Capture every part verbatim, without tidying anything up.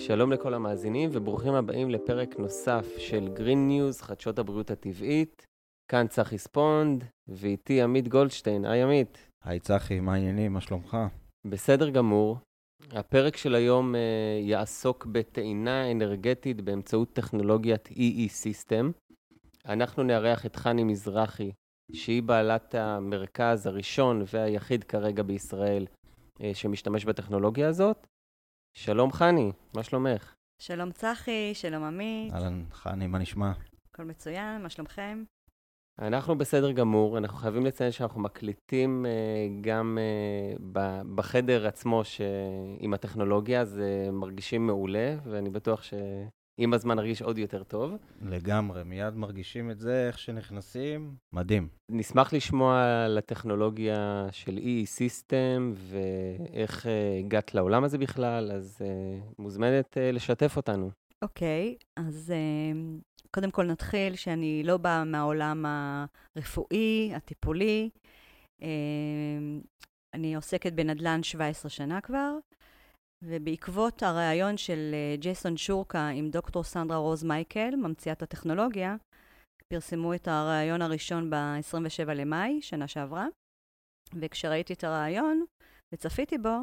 שלום לכל המאזינים וברוכים הבאים לפרק נוסף של גרין ניוז, חדשות הבריאות הטבעית. כאן צחי ספונד ואיתי עמית גולדשטיין. היי עמית. היי צחי, מה העניינים? מה שלומך? בסדר גמור. הפרק של היום uh, יעסוק בתאינה אנרגטית באמצעות טכנולוגיית אי אי סיסטם. אנחנו נארח את חני מזרחי, שהיא בעלת המרכז הראשון והיחיד כרגע בישראל uh, שמשתמש בטכנולוגיה הזאת. שלום חני, מה שלומך? שלום צחי, שלום עמית. אהלן חני, מה נשמע? הכל מצוין, מה שלומכם? אנחנו בסדר גמור, אנחנו חייבים לציין שאנחנו מקליטים uh, גם uh, ב- בחדר עצמו ש- עם הטכנולוגיה, אז uh, מרגישים מעולה, ואני בטוח שעם הזמן נרגיש עוד יותר טוב. לגמרי, מיד מרגישים את זה, איך שנכנסים, מדהים. נשמח לשמוע על הטכנולוגיה של אי אי סיסטם ואיך uh, הגעת לעולם הזה בכלל, אז uh, מוזמנת uh, לשתף אותנו. אוקיי, okay, אז... Uh... קודם כל נתחיל שאני לא באה מהעולם הרפואי, הטיפולי. אני עוסקת בנדל"ן שבע עשרה שנה כבר, ובעקבות הרעיון של ג'ייסון שורקה עם דוקטור סנדרה רוז מייקל, ממציאת הטכנולוגיה, פרסמו את הרעיון הראשון ב-עשרים ושבעה למאי, שנה שעברה, וכשראיתי את הרעיון וצפיתי בו,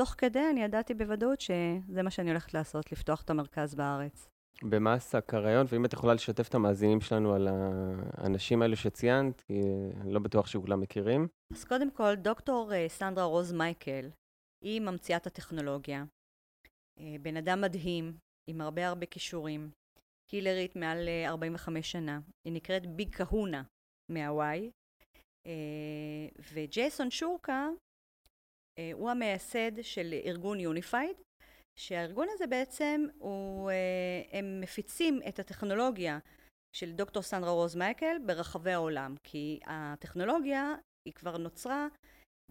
תוך כדי אני ידעתי בוודאות שזה מה שאני הולכת לעשות, לפתוח את המרכז בארץ. במה עסק הרעיון, ואם את יכולה לשתף את המאזינים שלנו על האנשים האלה שציינת, כי אני לא בטוח שכולם מכירים. אז קודם כל, דוקטור סנדרה רוז מייקל, היא ממציאת הטכנולוגיה. בן אדם מדהים, עם הרבה הרבה כישורים. הילרית מעל ארבעים וחמש שנה. היא נקראת ביג קהונה מהוואי. וג'ייסון שורקה הוא המייסד של ארגון יוניפייד, שהארגון הזה בעצם הוא, הם מפיצים את הטכנולוגיה של דוקטור סנדרה רוז מייקל ברחבי העולם, כי הטכנולוגיה היא כבר נוצרה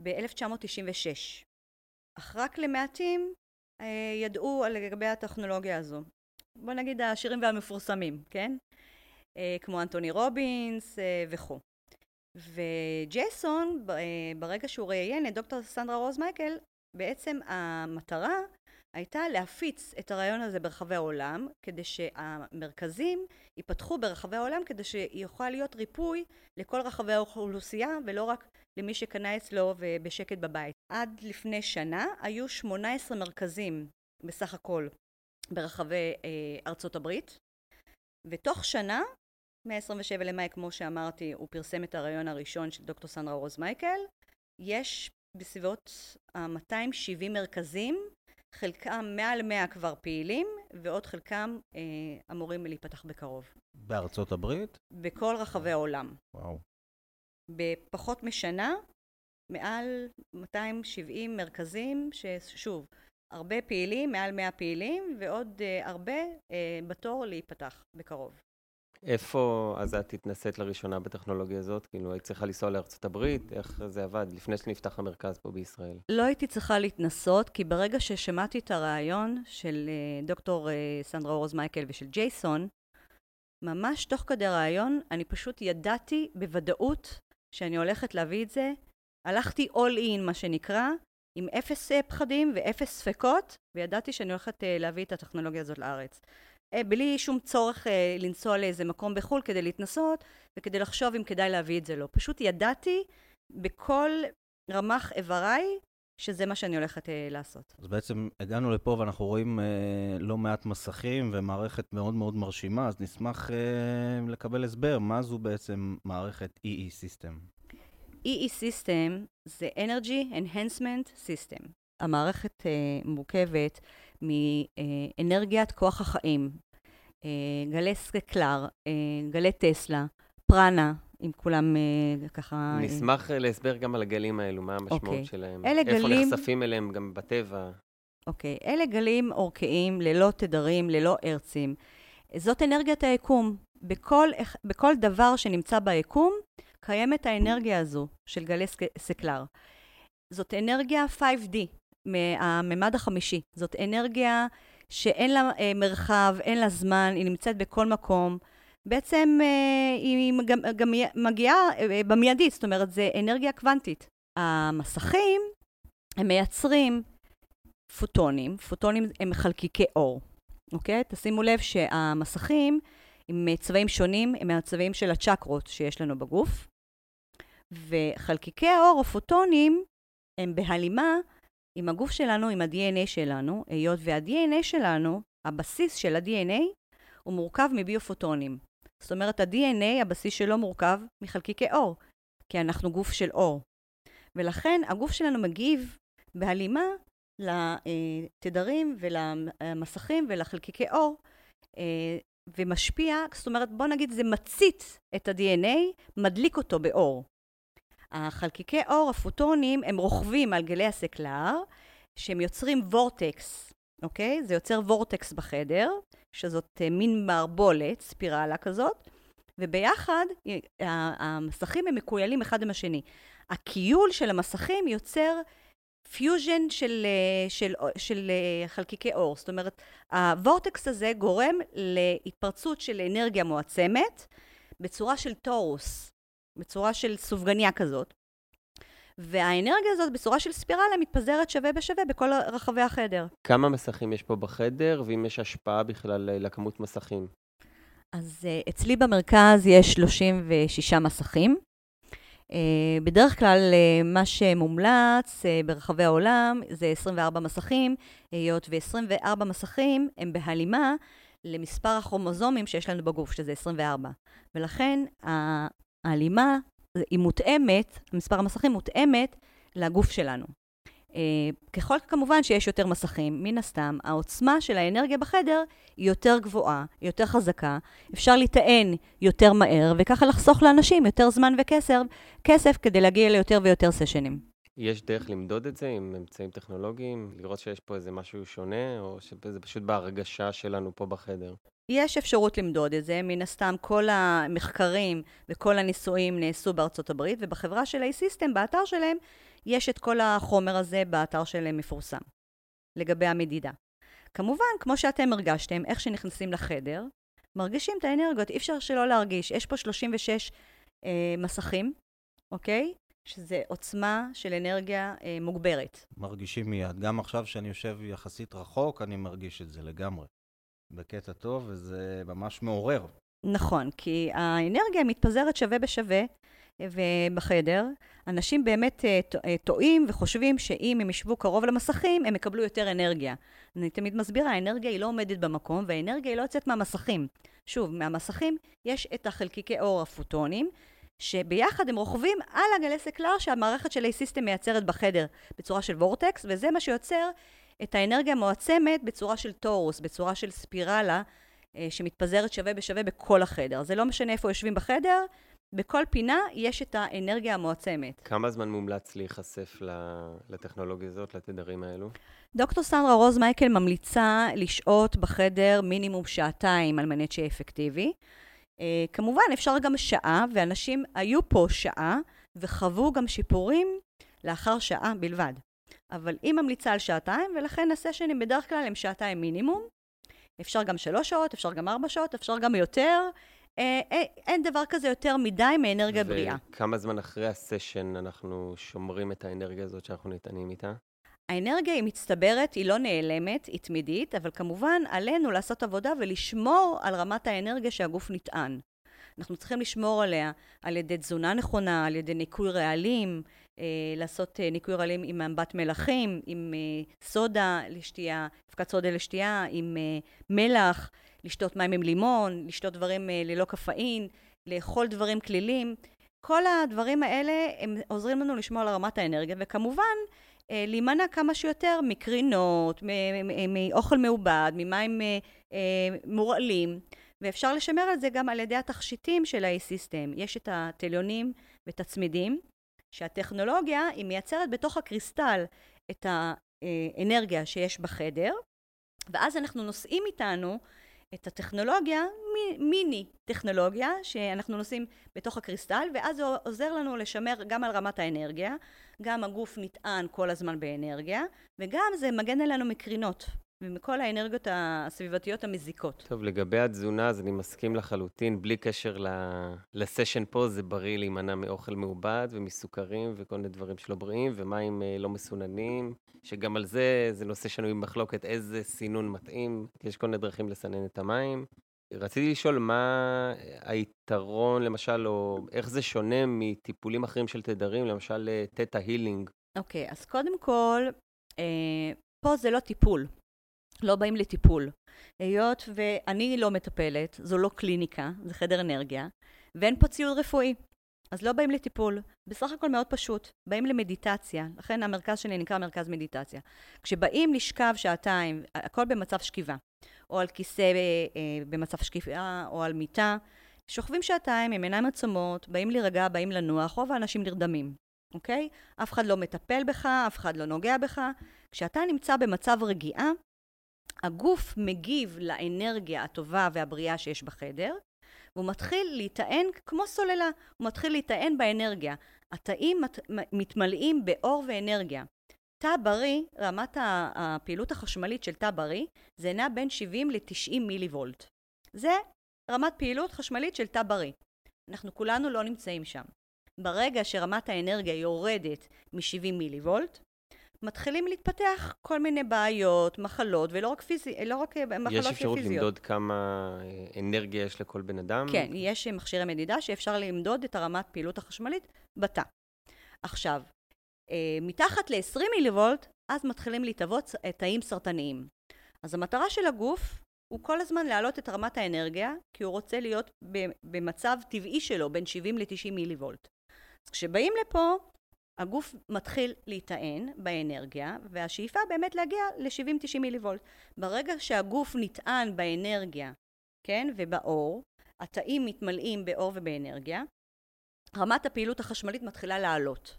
ב-אלף תשע מאות תשעים ושש. אך רק למעטים ידעו לגבי הטכנולוגיה הזו. בוא נגיד העשירים והמפורסמים, כן? כמו אנתוני רובינס וכו'. וג'ייסון, ברגע שהוא ראיין את דוקטור סנדרה רוז מייקל, בעצם המטרה הייתה להפיץ את הרעיון הזה ברחבי העולם, כדי שהמרכזים ייפתחו ברחבי העולם, כדי שיוכל להיות ריפוי לכל רחבי האוכלוסייה, ולא רק למי שקנה אצלו ובשקט בבית. עד לפני שנה היו שמונה עשרה מרכזים בסך הכל ברחבי אה, ארצות הברית, ותוך שנה, מ-עשרים ושבעה למאי, כמו שאמרתי, הוא פרסם את הרעיון הראשון של דוקטור סנדרה רוז מייקל, יש בסביבות מאתיים שבעים מרכזים, חלקם מעל מאה כבר פעילים, ועוד חלקם אה, אמורים להיפתח בקרוב. בארצות הברית? בכל רחבי העולם. וואו. בפחות משנה, מעל מאתיים שבעים מרכזים, ששוב, הרבה פעילים, מעל מאה פעילים, ועוד אה, הרבה אה, בתור להיפתח בקרוב. איפה אז את התנסית לראשונה בטכנולוגיה הזאת? כאילו, היית צריכה לנסוע לארצות הברית? איך זה עבד לפני שנפתח המרכז פה בישראל? לא הייתי צריכה להתנסות, כי ברגע ששמעתי את הרעיון של דוקטור סנדרה רוז מייקל ושל ג'ייסון, ממש תוך כדי הרעיון, אני פשוט ידעתי בוודאות שאני הולכת להביא את זה. הלכתי all in, מה שנקרא, עם אפס פחדים ואפס ספקות, וידעתי שאני הולכת להביא את הטכנולוגיה הזאת לארץ. בלי שום צורך אה, לנסוע לאיזה מקום בחול כדי להתנסות, וכדי לחשוב אם כדאי להביא את זה לא. פשוט ידעתי בכל רמ"ח איבריי שזה מה שאני הולכת אה, לעשות. אז בעצם הגענו לפה ואנחנו רואים אה, לא מעט מסכים ומערכת מאוד מאוד מרשימה, אז נשמח אה, לקבל הסבר מה זו בעצם מערכת אי אי סיסטם. אי אי סיסטם זה Energy Enhancement System. המערכת אה, מורכבת מאנרגיית כוח החיים, גלי סקלר, גלי טסלה, פרנה, אם כולם ככה... נשמח להסבר גם על הגלים האלו, מה המשמעות שלהם, איפה נחשפים אליהם גם בטבע. אוקיי, אלה גלים אורכיים, ללא תדרים, ללא הרצים. זאת אנרגיית היקום. בכל דבר שנמצא ביקום, קיימת האנרגיה הזו של גלי סקלר. זאת אנרגיה פייב די. מהממד החמישי. זאת אנרגיה שאין לה אה, מרחב, אין לה זמן, היא נמצאת בכל מקום. בעצם אה, היא גם, גם מגיעה אה, במיידית, זאת אומרת, זה אנרגיה קוונטית. המסכים הם מייצרים פוטונים, פוטונים הם חלקיקי אור, אוקיי? תשימו לב שהמסכים עם צבעים שונים, הם מהצבעים של הצ'קרות שיש לנו בגוף, וחלקיקי האור או פוטונים הם בהלימה עם הגוף שלנו, עם ה-די אן איי שלנו, היות וה-די אן איי שלנו, הבסיס של ה-די אן איי, הוא מורכב מביופוטונים. זאת אומרת, ה-די אן איי, הבסיס שלו מורכב מחלקיקי אור, כי אנחנו גוף של אור. ולכן הגוף שלנו מגיב בהלימה לתדרים ולמסכים ולחלקיקי אור, ומשפיע, זאת אומרת, בוא נגיד, זה מצית את ה-די אן איי, מדליק אותו באור. החלקיקי אור, הפוטונים, הם רוכבים על גלי הסקלר, שהם יוצרים וורטקס, אוקיי? זה יוצר וורטקס בחדר, שזאת מין מערבולת, ספירלה כזאת, וביחד המסכים הם מקוילים אחד עם השני. הקיול של המסכים יוצר פיוז'ן של, של, של, של חלקיקי אור. זאת אומרת, הוורטקס הזה גורם להתפרצות של אנרגיה מועצמת, בצורה של טורוס, בצורה של סופגניה כזאת. והאנרגיה הזאת בצורה של ספירלה מתפזרת שווה בשווה בכל רחבי החדר. כמה מסכים יש פה בחדר, ואם יש השפעה בכלל לכמות מסכים? אז אצלי במרכז יש שלושים ושש מסכים. בדרך כלל מה שמומלץ ברחבי העולם זה עשרים וארבע מסכים, היות ו-עשרים וארבע מסכים הם בהלימה למספר הכרומוזומים שיש לנו בגוף, שזה עשרים וארבע. ולכן ההלימה היא מותאמת, מספר המסכים מותאמת לגוף שלנו. ככל כמובן שיש יותר מסכים, מן הסתם, העוצמה של האנרגיה בחדר היא יותר גבוהה, היא יותר חזקה, אפשר לטען יותר מהר, וככה לחסוך לאנשים יותר זמן וכסף כדי להגיע ליותר ויותר סשנים. יש דרך למדוד את זה עם אמצעים טכנולוגיים, לראות שיש פה איזה משהו שונה, או שזה פשוט בהרגשה שלנו פה בחדר? יש אפשרות למדוד את זה, מן הסתם כל המחקרים וכל הניסויים נעשו בארצות הברית, ובחברה של E E-System, באתר שלהם, יש את כל החומר הזה באתר שלהם מפורסם, לגבי המדידה. כמובן, כמו שאתם הרגשתם, איך שנכנסים לחדר, מרגישים את האנרגיות, אי אפשר שלא להרגיש. יש פה שלושים ושש אה, מסכים, אוקיי? שזה עוצמה של אנרגיה אה, מוגברת. מרגישים מיד. גם עכשיו שאני יושב יחסית רחוק, אני מרגיש את זה לגמרי. בקטע טוב, וזה ממש מעורר. נכון, כי האנרגיה מתפזרת שווה בשווה, ובחדר, אנשים באמת טועים וחושבים שאם הם ישבו קרוב למסכים, הם יקבלו יותר אנרגיה. אני תמיד מסבירה, האנרגיה היא לא עומדת במקום, והאנרגיה היא לא יוצאת מהמסכים. שוב, מהמסכים יש את החלקיקי אור הפוטונים, שביחד הם רוכבים על הגלי סקלר שהמערכת של E E-System מייצרת בחדר, בצורה של וורטקס, וזה מה שיוצר את האנרגיה המועצמת בצורה של טורוס, בצורה של ספירלה, שמתפזרת שווה בשווה בכל החדר. זה לא משנה איפה יושבים בחדר, בכל פינה יש את האנרגיה המועצמת. כמה זמן מומלץ להיחשף לטכנולוגיה הזאת, לתדרים האלו? דוקטור סנדרה רוז מייקל ממליצה לשהות בחדר מינימום שעתיים על מנת שיהיה אפקטיבי. כמובן, אפשר גם שעה, ואנשים היו פה שעה, וחוו גם שיפורים לאחר שעה בלבד. אבל היא ממליצה על שעתיים, ולכן הסשנים בדרך כלל הם שעתיים מינימום. אפשר גם שלוש שעות, אפשר גם ארבע שעות, אפשר גם יותר. אין דבר כזה יותר מדי מאנרגיה בריאה. וכמה זמן אחרי הסשן אנחנו שומרים את האנרגיה הזאת שאנחנו ניתנים איתה? האנרגיה היא מצטברת, היא לא נעלמת, היא תמידית, אבל כמובן עלינו לעשות עבודה ולשמור על רמת האנרגיה שהגוף נטען. אנחנו צריכים לשמור עליה על ידי תזונה נכונה, על ידי ניקוי רעלים, אה, לעשות אה, ניקוי רעלים עם אמבט מלחים, עם אה, סודה לשתייה, הפקת סודה לשתייה, עם אה, מלח, לשתות מים עם לימון, לשתות דברים אה, ללא קפאין, לאכול דברים כלילים. כל הדברים האלה הם עוזרים לנו לשמור על רמת האנרגיה, וכמובן אה, להימנע כמה שיותר מקרינות, מאוכל מעובד, ממים אה, אה, מורעלים, ואפשר לשמר את זה גם על ידי התכשיטים של E E-System. יש את הטליונים ואת הצמידים, שהטכנולוגיה היא מייצרת בתוך הקריסטל את האנרגיה שיש בחדר, ואז אנחנו נושאים איתנו את הטכנולוגיה, מיני טכנולוגיה, שאנחנו נושאים בתוך הקריסטל, ואז זה עוזר לנו לשמר גם על רמת האנרגיה, גם הגוף נטען כל הזמן באנרגיה, וגם זה מגן עלינו מקרינות. ומכל האנרגיות הסביבתיות המזיקות. טוב, לגבי התזונה, אז אני מסכים לחלוטין, בלי קשר לסשן פה, זה בריא להימנע מאוכל מעובד ומסוכרים וכל מיני דברים שלא בריאים, ומים לא מסוננים, שגם על זה, זה נושא שנוי במחלוקת, איזה סינון מתאים, יש כל מיני דרכים לסנן את המים. רציתי לשאול מה היתרון, למשל, או איך זה שונה מטיפולים אחרים של תדרים, למשל, תטא הילינג. אוקיי, אז קודם כל, פה זה לא טיפול. לא באים לטיפול. היות ואני לא מטפלת, זו לא קליניקה, זה חדר אנרגיה, ואין פה ציוד רפואי. אז לא באים לטיפול. בסך הכל מאוד פשוט. באים למדיטציה. לכן המרכז שלי נקרא מרכז מדיטציה. כשבאים לשכב שעתיים, הכל במצב שכיבה. או על כיסא במצב שכיבה, או על מיטה. שוכבים שעתיים, עם עיניים עצומות, באים לרגע, באים לנוח, רוב האנשים נרדמים. אוקיי? אף אחד לא מטפל בך, אף אחד לא נוגע בך. כשאתה נמצא במצב רגיעה, הגוף מגיב לאנרגיה הטובה והבריאה שיש בחדר, והוא מתחיל להיטען כמו סוללה, הוא מתחיל להיטען באנרגיה. התאים מת, מתמלאים באור ואנרגיה. תא בריא, רמת הפעילות החשמלית של תא בריא, זה נע בין שבעים לתשעים מיליוולט. זה רמת פעילות חשמלית של תא בריא. אנחנו כולנו לא נמצאים שם. ברגע שרמת האנרגיה יורדת מ-שבעים מיליוולט, מתחילים להתפתח כל מיני בעיות, מחלות, ולא רק, פיזי, לא רק מחלות פיזיות. יש אפשרות פיזיות. למדוד כמה אנרגיה יש לכל בן אדם? כן, יש מכשירי מדידה שאפשר למדוד את הרמת פעילות החשמלית בתא. עכשיו, מתחת ל-עשרים מיליוולט, אז מתחילים להתאבות תאים סרטניים. אז המטרה של הגוף הוא כל הזמן להעלות את רמת האנרגיה, כי הוא רוצה להיות במצב טבעי שלו, בין שבעים לתשעים מיליוולט. אז כשבאים לפה, הגוף מתחיל להיטען באנרגיה, והשאיפה באמת להגיע ל-שבעים תשעים מיליוולט. ברגע שהגוף נטען באנרגיה, כן, ובאור, התאים מתמלאים באור ובאנרגיה, רמת הפעילות החשמלית מתחילה לעלות.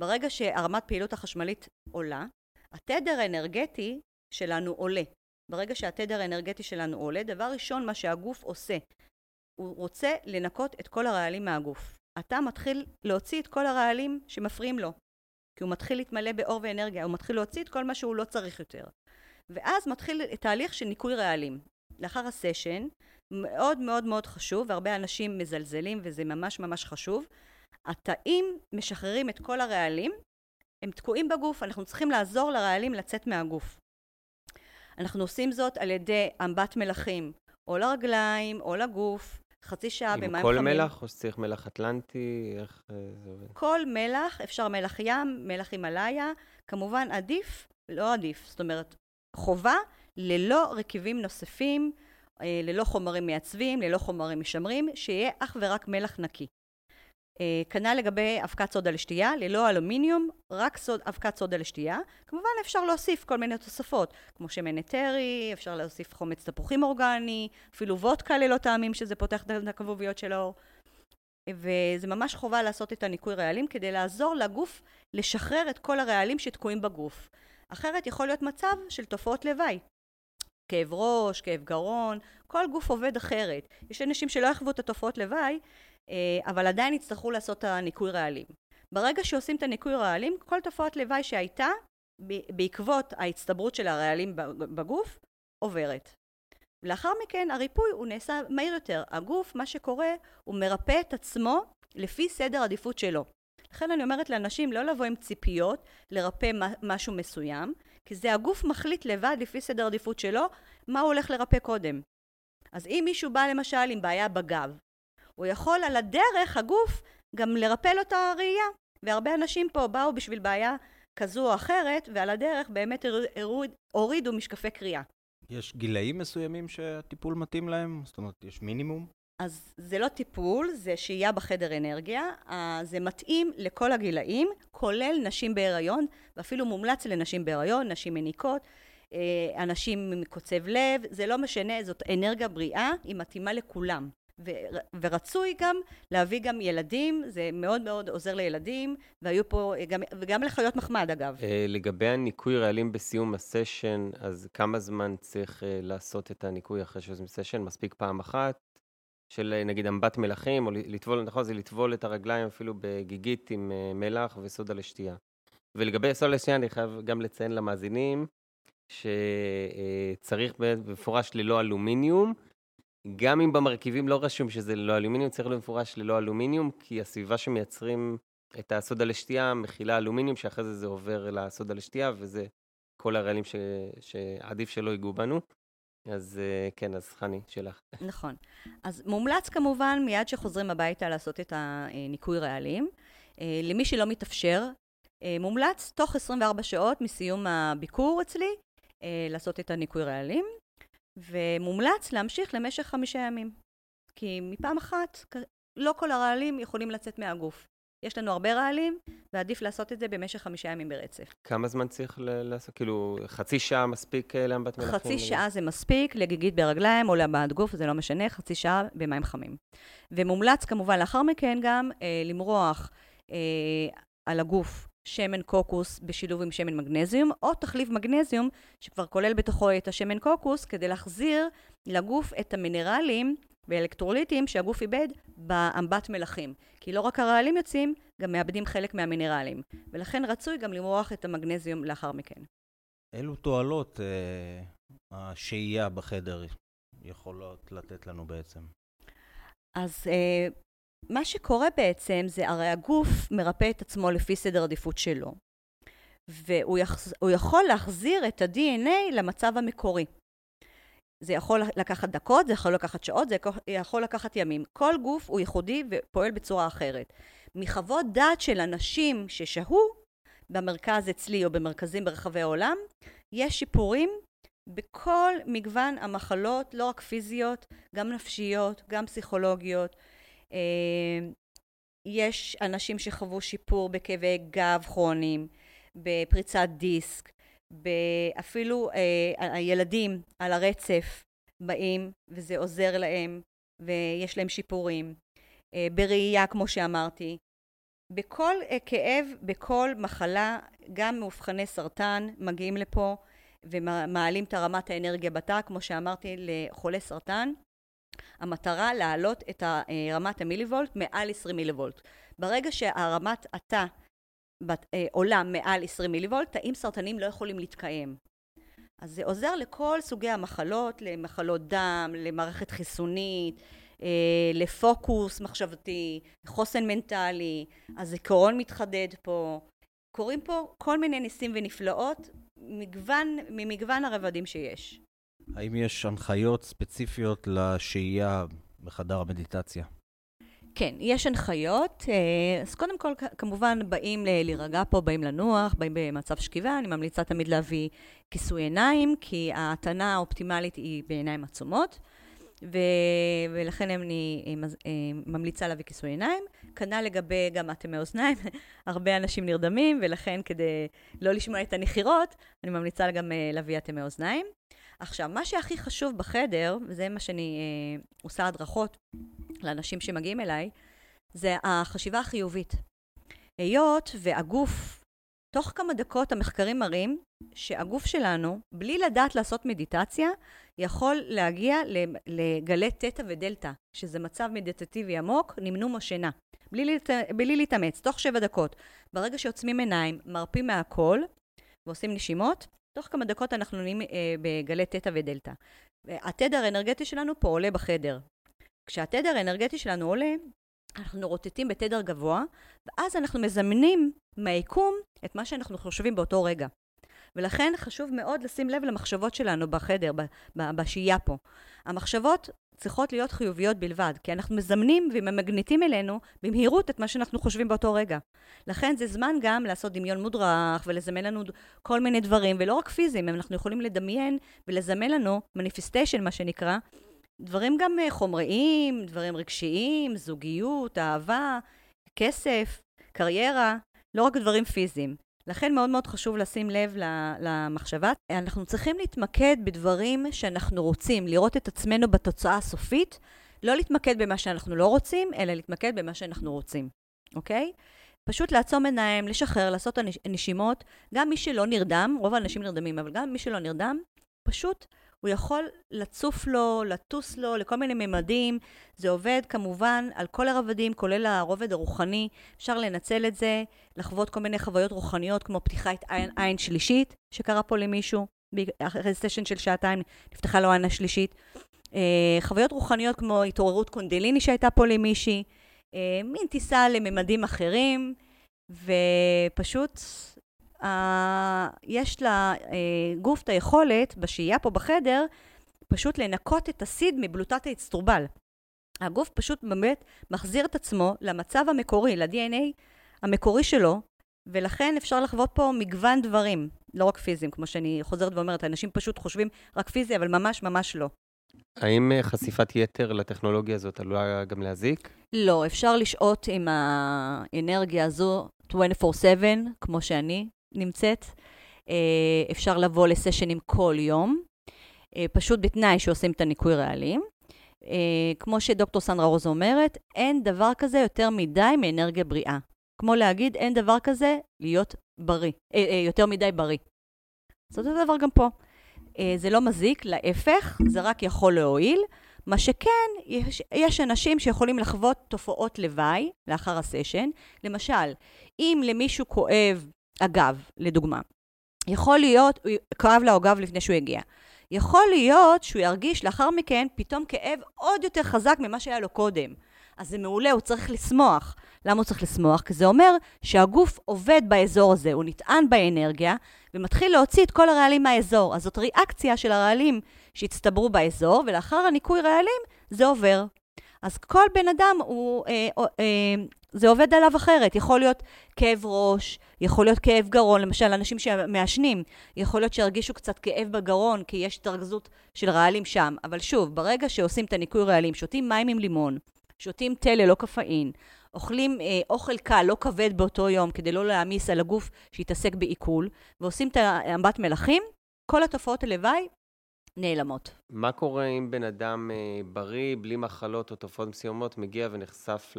ברגע שהרמת פעילות החשמלית עולה, התדר האנרגטי שלנו עולה. ברגע שהתדר האנרגטי שלנו עולה, דבר ראשון מה שהגוף עושה, הוא רוצה לנקות את כל הרעלים מהגוף. אתה מתחיל להוציא את כל הרעלים שמפריעים לו, כי הוא מתחיל להתמלא באור ואנרגיה, הוא מתחיל להוציא את כל מה שהוא לא צריך יותר. ואז מתחיל תהליך של ניקוי רעלים. לאחר הסשן, מאוד מאוד מאוד חשוב, והרבה אנשים מזלזלים וזה ממש ממש חשוב, התאים משחררים את כל הרעלים, הם תקועים בגוף, אנחנו צריכים לעזור לרעלים לצאת מהגוף. אנחנו עושים זאת על ידי אמבט מלחים, או לרגליים, או לגוף, חצי שעה במים חמים. עם כל מלח או שצריך מלח אטלנטי? איך זה עובד? כל מלח, אפשר מלח ים, מלח הימלאיה, כמובן עדיף, לא עדיף, זאת אומרת חובה, ללא רכיבים נוספים, ללא חומרים מייצבים, ללא חומרים משמרים, שיהיה אך ורק מלח נקי. כנ"ל לגבי אבקת סודה לשתייה, ללא אלומיניום, רק אבקת סודה לשתייה. כמובן אפשר להוסיף כל מיני תוספות, כמו שמן אתרי, אפשר להוסיף חומץ תפוחים אורגני, אפילו וודקה ללא טעמים שזה פותח את הכבוביות של האור. וזה ממש חובה לעשות את הניקוי רעלים כדי לעזור לגוף לשחרר את כל הרעלים שתקועים בגוף. אחרת יכול להיות מצב של תופעות לוואי. כאב ראש, כאב גרון, כל גוף עובד אחרת. יש אנשים שלא יחוו את התופעות לוואי, אבל עדיין יצטרכו לעשות את הניקוי רעלים. ברגע שעושים את הניקוי רעלים, כל תופעת לוואי שהייתה, בעקבות ההצטברות של הרעלים בגוף, עוברת. לאחר מכן, הריפוי הוא נעשה מהיר יותר. הגוף, מה שקורה, הוא מרפא את עצמו לפי סדר עדיפות שלו. לכן אני אומרת לאנשים לא לבוא עם ציפיות, לרפא משהו מסוים, כי זה הגוף מחליט לבד לפי סדר עדיפות שלו, מה הוא הולך לרפא קודם. אז אם מישהו בא למשל עם בעיה בגב, הוא יכול על הדרך, הגוף, גם לרפל אותה ראייה. והרבה אנשים פה באו בשביל בעיה כזו או אחרת, ועל הדרך באמת הורידו משקפי קריאה. יש גילאים מסוימים שהטיפול מתאים להם? זאת אומרת, יש מינימום? אז זה לא טיפול, זה שהייה בחדר אנרגיה. זה מתאים לכל הגילאים, כולל נשים בהיריון, ואפילו מומלץ לנשים בהיריון, נשים מניקות, אנשים עם קוצב לב. זה לא משנה, זאת אנרגיה בריאה, היא מתאימה לכולם. ורצוי גם להביא גם ילדים, זה מאוד מאוד עוזר לילדים, והיו פה, גם, וגם לחיות מחמד אגב. לגבי הניקוי רעלים בסיום הסשן, אז כמה זמן צריך לעשות את הניקוי אחרי שעושים סשן? מספיק פעם אחת, של נגיד אמבט מלחים, או לטבול, נכון, זה לטבול את הרגליים אפילו בגיגית עם מלח וסודה לשתייה. ולגבי סודה לשתייה אני חייב גם לציין למאזינים, שצריך במפורש ללא אלומיניום, גם אם במרכיבים לא רשום שזה ללא אלומיניום, צריך במפורש ללא אלומיניום, כי הסביבה שמייצרים את הסודה לשתייה מכילה אלומיניום, שאחרי זה זה עובר לסודה לשתייה, וזה כל הרעלים ש... שעדיף שלא ייגעו בנו. אז כן, אז חני, שלך. נכון. אז מומלץ כמובן, מיד שחוזרים הביתה לעשות את הניקוי רעלים, למי שלא מתאפשר, מומלץ תוך עשרים וארבע שעות מסיום הביקור אצלי, לעשות את הניקוי רעלים, ומומלץ להמשיך למשך חמישה ימים. כי מפעם אחת, לא כל הרעלים יכולים לצאת מהגוף. יש לנו הרבה רעלים, ועדיף לעשות את זה במשך חמישה ימים ברצף. כמה זמן צריך לעשות? כאילו, חצי שעה מספיק לאמבט מלחים? חצי שעה זה מספיק, לגיגית ברגליים או לאמבט גוף, זה לא משנה, חצי שעה במים חמים. ומומלץ כמובן לאחר מכן גם אה, למרוח אה, על הגוף שמן קוקוס בשילוב עם שמן מגנזיום, או תחליף מגנזיום שכבר כולל בתוכו את השמן קוקוס, כדי להחזיר לגוף את המינרלים ואלקטרוליטים שהגוף איבד באמבט מלחים. כי לא רק הרעלים יוצאים, גם מאבדים חלק מהמינרלים. ולכן רצוי גם למרוח את המגנזיום לאחר מכן. אילו תועלות אה, השהייה בחדר יכולות לתת לנו בעצם? אז אה, מה שקורה בעצם זה הרי הגוף מרפא את עצמו לפי סדר עדיפות שלו. והוא יחז, הוא יכול להחזיר את ה-די אן איי למצב המקורי. זה יכול לקחת דקות, זה יכול לקחת שעות, זה יכול לקחת ימים. כל גוף הוא ייחודי ופועל בצורה אחרת. מחוות דעת של אנשים ששהו במרכז אצלי או במרכזים ברחבי העולם, יש שיפורים בכל מגוון המחלות, לא רק פיזיות, גם נפשיות, גם פסיכולוגיות. יש אנשים שחוו שיפור בכאבי גב כרוניים, בפריצת דיסק, אפילו אה, הילדים על הרצף באים וזה עוזר להם ויש להם שיפורים, אה, בראייה כמו שאמרתי, בכל אה, כאב, בכל מחלה, גם מאובחני סרטן מגיעים לפה ומעלים את רמת האנרגיה בתא, כמו שאמרתי לחולי סרטן, המטרה להעלות את רמת המיליבולט מעל עשרים מיליבולט. ברגע שהרמת התא בת, אה, עולה מעל עשרים מיליבולט, תאים סרטנים לא יכולים להתקיים. אז זה עוזר לכל סוגי המחלות, למחלות דם, למערכת חיסונית, אה, לפוקוס מחשבתי, חוסן מנטלי, הזיכרון מתחדד פה. קוראים פה כל מיני ניסים ונפלאות, מגוון, ממגוון הרבדים שיש. האם יש הנחיות ספציפיות לשהייה בחדר המדיטציה? כן, יש הנחיות, אז קודם כל כמובן באים להירגע פה, באים לנוח, באים במצב שכיבה, אני ממליצה תמיד להביא כיסוי עיניים, כי ההתנה האופטימלית היא בעיניים עצומות, ו... ולכן אני ממליצה להביא כיסוי עיניים, כנ"ל לגבי גם אטמי אוזניים, הרבה אנשים נרדמים, ולכן כדי לא לשמוע את הנחירות, אני ממליצה גם להביא אטמי אוזניים. עכשיו, מה שהכי חשוב בחדר, וזה מה שאני אה, עושה הדרכות לאנשים שמגיעים אליי, זה החשיבה החיובית. היות והגוף, תוך כמה דקות המחקרים מראים שהגוף שלנו, בלי לדעת לעשות מדיטציה, יכול להגיע לגלי תטא ודלטה, שזה מצב מדיטטיבי עמוק, נמנום או שינה. בלי, להת... בלי להתאמץ, תוך שבע דקות. ברגע שעוצמים עיניים, מרפים מהכל ועושים נשימות, תוך כמה דקות אנחנו נעים אה, בגלי תטא ודלטה. התדר האנרגטי שלנו פה עולה בחדר. כשהתדר האנרגטי שלנו עולה, אנחנו רוטטים בתדר גבוה, ואז אנחנו מזמנים מהיקום את מה שאנחנו חושבים באותו רגע. ולכן חשוב מאוד לשים לב למחשבות שלנו בחדר, בשהייה פה. המחשבות צריכות להיות חיוביות בלבד, כי אנחנו מזמנים וממגניטים אלינו במהירות את מה שאנחנו חושבים באותו רגע. לכן זה זמן גם לעשות דמיון מודרך ולזמן לנו כל מיני דברים, ולא רק פיזיים, אנחנו יכולים לדמיין ולזמן לנו manifestation, מה שנקרא, דברים גם חומריים, דברים רגשיים, זוגיות, אהבה, כסף, קריירה, לא רק דברים פיזיים. לכן מאוד מאוד חשוב לשים לב למחשבה. אנחנו צריכים להתמקד בדברים שאנחנו רוצים, לראות את עצמנו בתוצאה הסופית, לא להתמקד במה שאנחנו לא רוצים, אלא להתמקד במה שאנחנו רוצים. אוקיי? פשוט לעצום עיניים, לשחרר, לעשות נשימות. גם מי שלא נרדם, רוב האנשים נרדמים, אבל גם מי שלא נרדם, פשוט הוא יכול לצוף לו, לטוס לו, לכל מיני ממדים. זה עובד כמובן על כל הרבדים, כולל הרובד הרוחני. אפשר לנצל את זה, לחוות כל מיני חוויות רוחניות, כמו פתיחת עין, עין שלישית שקרה פה למישהו, אחרי סשן של שעתיים נפתחה לו עונה שלישית. חוויות רוחניות כמו התעוררות קונדליני שהייתה פה למישהי, מין טיסה לממדים אחרים, ופשוט יש לגוף את היכולת, בשהייה פה בחדר, פשוט לנקות את הסיד מבלוטת האצטרובל. הגוף פשוט באמת מחזיר את עצמו למצב המקורי, ל-די אן איי המקורי שלו, ולכן אפשר לחוות פה מגוון דברים, לא רק פיזיים, כמו שאני חוזרת ואומרת, אנשים פשוט חושבים רק פיזי, אבל ממש ממש לא. האם חשיפת יתר לטכנולוגיה הזאת עלולה גם להזיק? לא, אפשר לשעות עם האנרגיה הזו עשרים וארבע שבע, כמו שאני נמצאת. אפשר לבוא לסשנים כל יום, פשוט בתנאי שעושים את הניקוי ריאליים. כמו שדוקטור סנדרה רוז אומרת, אין דבר כזה יותר מדי מאנרגיה בריאה. כמו להגיד, אין דבר כזה להיות בריא, יותר מדי בריא. זאת הדבר גם פה. זה לא מזיק, להפך, זה רק יכול להועיל. מה שכן, יש, יש אנשים שיכולים לחוות תופעות לוואי לאחר הסשן. למשל, אם למישהו כואב הגב, לדוגמה, יכול להיות, הוא כואב לו הגב לפני שהוא הגיע. יכול להיות שהוא ירגיש לאחר מכן פתאום כאב עוד יותר חזק ממה שהיה לו קודם. אז זה מעולה, הוא צריך לשמוח. למה הוא צריך לשמוח? כי זה אומר שהגוף עובד באזור הזה, הוא נטען באנרגיה, ומתחיל להוציא את כל הרעלים מהאזור. אז זאת ריאקציה של הרעלים שהצטברו באזור, ולאחר הניקוי רעלים זה עובר. אז כל בן אדם, הוא, אה, אה, אה, זה עובד עליו אחרת. יכול להיות כאב ראש, יכול להיות כאב גרון, למשל אנשים שמעשנים, יכול להיות שירגישו קצת כאב בגרון, כי יש התרכזות של רעלים שם. אבל שוב, ברגע שעושים את הניקוי רעלים, שותים מים עם לימון, שותים תה ללא קפאין, אוכלים אה, אוכל קל, לא כבד באותו יום, כדי לא להעמיס על הגוף שיתעסק בעיכול, ועושים את אמבט מלחים, כל התופעות הלוואי נעלמות. מה קורה אם בן אדם אה, בריא, בלי מחלות או תופעות מסוימות, מגיע ונחשף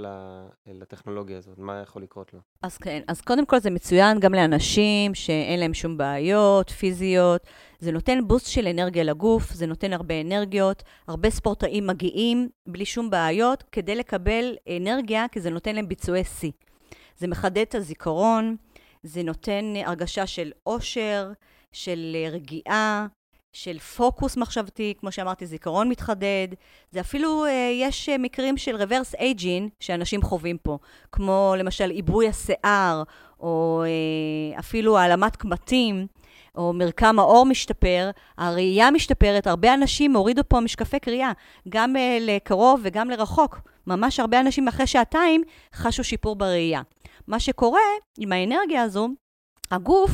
לטכנולוגיה הזאת? מה יכול לקרות לו? אז כן, אז קודם כל זה מצוין גם לאנשים שאין להם שום בעיות פיזיות, זה נותן בוסט של אנרגיה לגוף, זה נותן הרבה אנרגיות, הרבה ספורטאים מגיעים בלי שום בעיות כדי לקבל אנרגיה, כי זה נותן להם ביצועי C. זה מחדד את הזיכרון, זה נותן הרגשה של עושר, של רגיעה, של פוקוס מחשבתי, כמו שאמרתי, זיכרון מתחדד. זה אפילו, יש מקרים של reverse aging שאנשים חווים פה, כמו למשל עיבוי השיער, או אפילו העלמת קמטים, או מרקם האור משתפר, הראייה משתפרת, הרבה אנשים הורידו פה משקפי קריאה, גם לקרוב וגם לרחוק. ממש הרבה אנשים אחרי שעתיים חשו שיפור בראייה. מה שקורה עם האנרגיה הזו, הגוף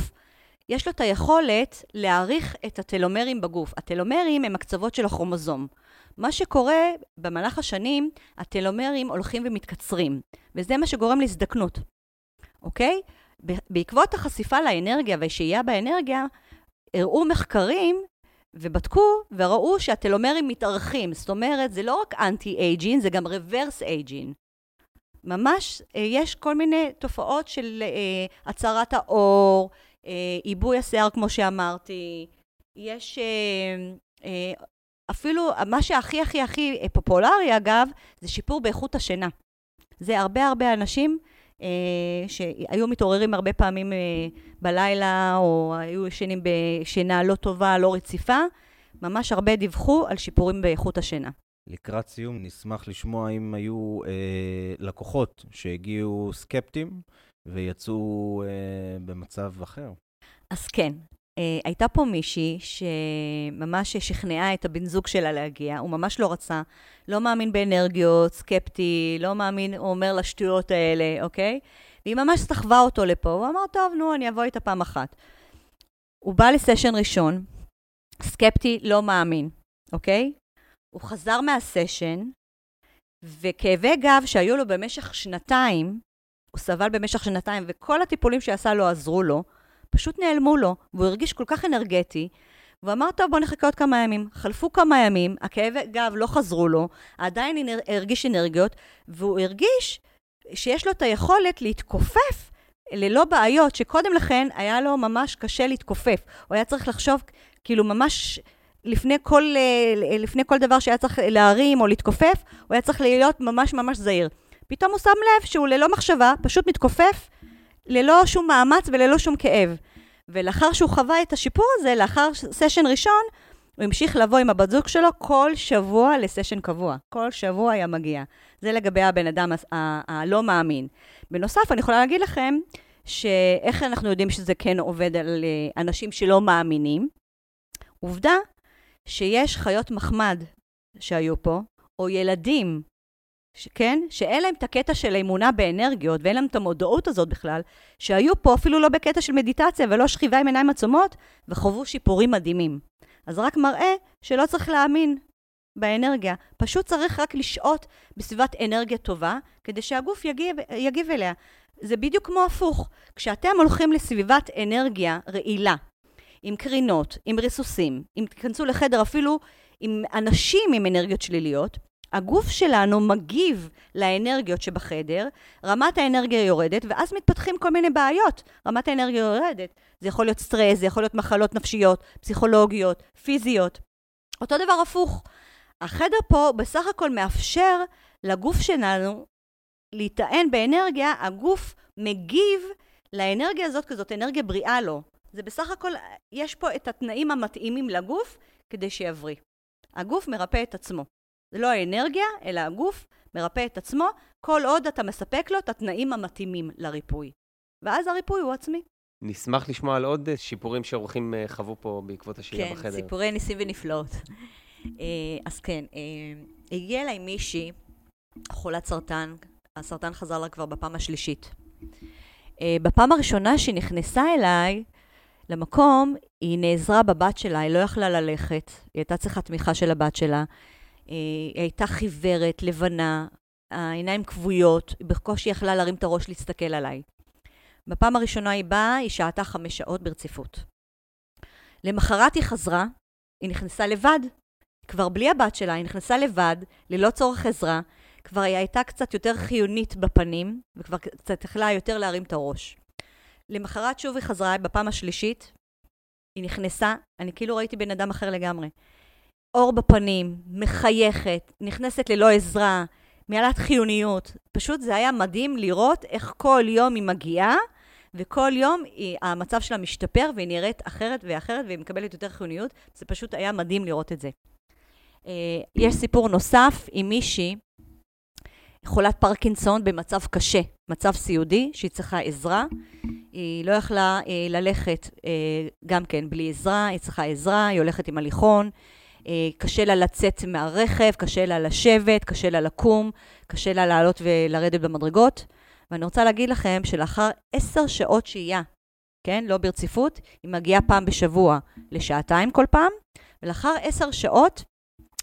יש לו את היכולת להעריך את הטלומרים בגוף. הטלומרים הם הקצוות של הכרומוזום. מה שקורה במהלך השנים, הטלומרים הולכים ומתקצרים, וזה מה שגורם להזדקנות. אוקיי? בעקבות החשיפה לאנרגיה והשהייה באנרגיה, הראו מחקרים ובדקו וראו שהטלומרים מתארכים. זאת אומרת, זה לא רק אנטי-אייג'ין, זה גם ריברס-אייג'ין. ממש יש כל מיני תופעות של אה, הצרת האור, עיבוי השיער, כמו שאמרתי, יש אפילו, מה שהכי הכי הכי פופולרי, אגב, זה שיפור באיכות השינה. זה הרבה הרבה אנשים שהיו מתעוררים הרבה פעמים בלילה, או היו ישנים בשינה לא טובה, לא רציפה, ממש הרבה דיווחו על שיפורים באיכות השינה. לקראת סיום, נשמח לשמוע אם היו לקוחות שהגיעו סקפטיים, ויצאו אה, במצב אחר. אז כן, אה, הייתה פה מישהי שממש שכנעה את הבן זוג שלה להגיע, הוא ממש לא רצה, לא מאמין באנרגיות, סקפטי, לא מאמין, הוא אומר לשטויות האלה, אוקיי? והיא ממש סחבה אותו לפה, הוא אמר, טוב, נו, אני אבוא איתה פעם אחת. הוא בא לסשן ראשון, סקפטי, לא מאמין, אוקיי? הוא חזר מהסשן, וכאבי גב שהיו לו במשך שנתיים, הוא סבל במשך שנתיים, וכל הטיפולים שעשה לו עזרו לו, פשוט נעלמו לו, והוא הרגיש כל כך אנרגטי, ואמר, טוב, בוא נחכה עוד כמה ימים. חלפו כמה ימים, הכאבי גב לא חזרו לו, עדיין הרגיש אנרגיות, והוא הרגיש שיש לו את היכולת להתכופף ללא בעיות, שקודם לכן היה לו ממש קשה להתכופף. הוא היה צריך לחשוב, כאילו ממש לפני כל, לפני כל דבר שהיה צריך להרים או להתכופף, הוא היה צריך להיות ממש ממש זהיר. פתאום הוא שם לב שהוא ללא מחשבה, פשוט מתכופף, ללא שום מאמץ וללא שום כאב. ולאחר שהוא חווה את השיפור הזה, לאחר סשן ראשון, הוא המשיך לבוא עם הבת זוג שלו כל שבוע לסשן קבוע. כל שבוע היה מגיע. זה לגבי הבן אדם הלא מאמין. בנוסף, אני יכולה להגיד לכם, שאיך אנחנו יודעים שזה כן עובד על אנשים שלא מאמינים? עובדה שיש חיות מחמד שהיו פה, או ילדים, כן? שאין להם את הקטע של האמונה באנרגיות, ואין להם את המודעות הזאת בכלל, שהיו פה אפילו לא בקטע של מדיטציה, ולא שכיבה עם עיניים עצומות, וחוו שיפורים מדהימים. אז רק מראה שלא צריך להאמין באנרגיה. פשוט צריך רק לשעות בסביבת אנרגיה טובה, כדי שהגוף יגיב, יגיב אליה. זה בדיוק כמו הפוך. כשאתם הולכים לסביבת אנרגיה רעילה, עם קרינות, עם ריסוסים, אם תיכנסו לחדר אפילו עם אנשים עם אנרגיות שליליות, הגוף שלנו מגיב לאנרגיות שבחדר, רמת האנרגיה יורדת, ואז מתפתחים כל מיני בעיות. רמת האנרגיה יורדת. זה יכול להיות סטרס, זה יכול להיות מחלות נפשיות, פסיכולוגיות, פיזיות. אותו דבר הפוך. החדר פה בסך הכל מאפשר לגוף שלנו להיטען באנרגיה, הגוף מגיב לאנרגיה הזאת כזאת, אנרגיה בריאה לו. זה בסך הכל, יש פה את התנאים המתאימים לגוף כדי שיבריא. הגוף מרפא את עצמו. זה לא האנרגיה, אלא הגוף מרפא את עצמו, כל עוד אתה מספק לו את התנאים המתאימים לריפוי. ואז הריפוי הוא עצמי. נשמח לשמוע על עוד שיפורים שעורכים חוו פה בעקבות השאלה כן, בחדר. כן, סיפורי ניסים ונפלאות. אז כן, הגיע אליי מישהי, חולת סרטן, הסרטן חזר לה כבר בפעם השלישית. בפעם הראשונה שהיא נכנסה אליי, למקום, היא נעזרה בבת שלה, היא לא יכלה ללכת, היא הייתה צריכה תמיכה של הבת שלה, היא הייתה חיוורת, לבנה, העיניים כבויות, בקושי יכלה להרים את הראש להסתכל עליי. בפעם הראשונה היא באה, היא שעתה חמש שעות ברציפות. למחרת היא חזרה, היא נכנסה לבד, כבר בלי הבת שלה, היא נכנסה לבד, ללא צורך עזרה, כבר היא הייתה קצת יותר חיונית בפנים, וכבר קצת יכלה יותר להרים את הראש. למחרת שוב היא חזרה, בפעם השלישית, היא נכנסה, אני כאילו ראיתי בן אדם אחר לגמרי. אור בפנים, מחייכת, נכנסת ללא עזרה, מעלת חיוניות. פשוט זה היה מדהים לראות איך כל יום היא מגיעה, וכל יום היא, המצב שלה משתפר, והיא נראית אחרת ואחרת, והיא מקבלת יותר חיוניות. זה פשוט היה מדהים לראות את זה. יש סיפור נוסף עם מישהי, חולת פרקינסון במצב קשה, מצב סיעודי, שהיא צריכה עזרה. היא לא יכלה אה, ללכת אה, גם כן בלי עזרה, היא צריכה עזרה, היא הולכת עם הליכון, אה, קשה לה לצאת מהרכב, קשה לה לשבת, קשה לה לקום, קשה לה לעלות ולרדת במדרגות. ואני רוצה להגיד לכם שלאחר עשר שעות שהייה, כן, לא ברציפות, היא מגיעה פעם בשבוע לשעתיים כל פעם, ולאחר עשר שעות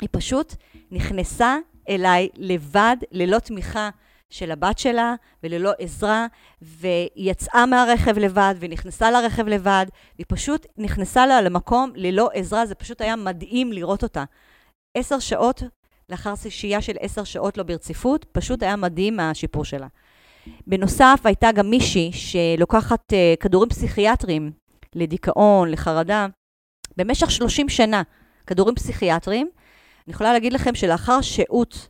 היא פשוט נכנסה אליי לבד, ללא תמיכה של הבת שלה וללא עזרה, והיא יצאה מהרכב לבד ונכנסה לרכב לבד, והיא פשוט נכנסה לה למקום ללא עזרה, זה פשוט היה מדהים לראות אותה. עשר שעות, לאחר שיהיה של עשר שעות לא ברציפות, פשוט היה מדהים השיפור שלה. בנוסף, הייתה גם מישהי שלוקחת uh, כדורים פסיכיאטרים לדיכאון, לחרדה, במשך שלושים שנה, כדורים פסיכיאטרים, אני יכולה להגיד לכם שלאחר שעות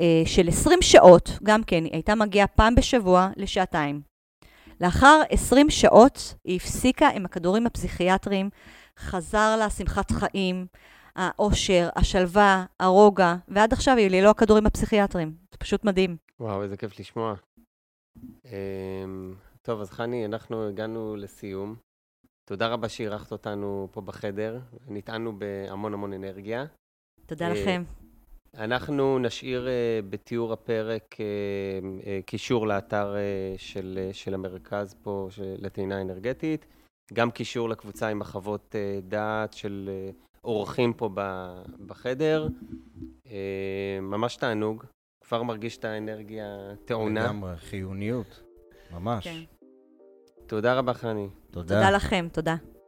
אה, של עשרים שעות, גם כן, היא הייתה מגיעה פעם בשבוע לשעתיים. לאחר עשרים שעות היא הפסיקה עם הכדורים הפסיכיאטריים, חזר לה שמחת חיים, האושר, השלווה, הרוגע, ועד עכשיו היא ללא הכדורים הפסיכיאטריים. זה פשוט מדהים. וואו, איזה כיף לשמוע. אה, טוב, אז חני, אנחנו הגענו לסיום. תודה רבה שאירחת אותנו פה בחדר. נטענו בהמון המון אנרגיה. תודה לכם. אנחנו נשאיר בתיאור הפרק קישור לאתר של, של המרכז פה, לתאינה אנרגטית, גם קישור לקבוצה עם החוות דעת של אורחים פה בחדר. ממש תענוג, כבר מרגיש את האנרגיה טעונה. לגמרי, חיוניות, ממש. כן. תודה רבה, חני. תודה. תודה לכם, תודה.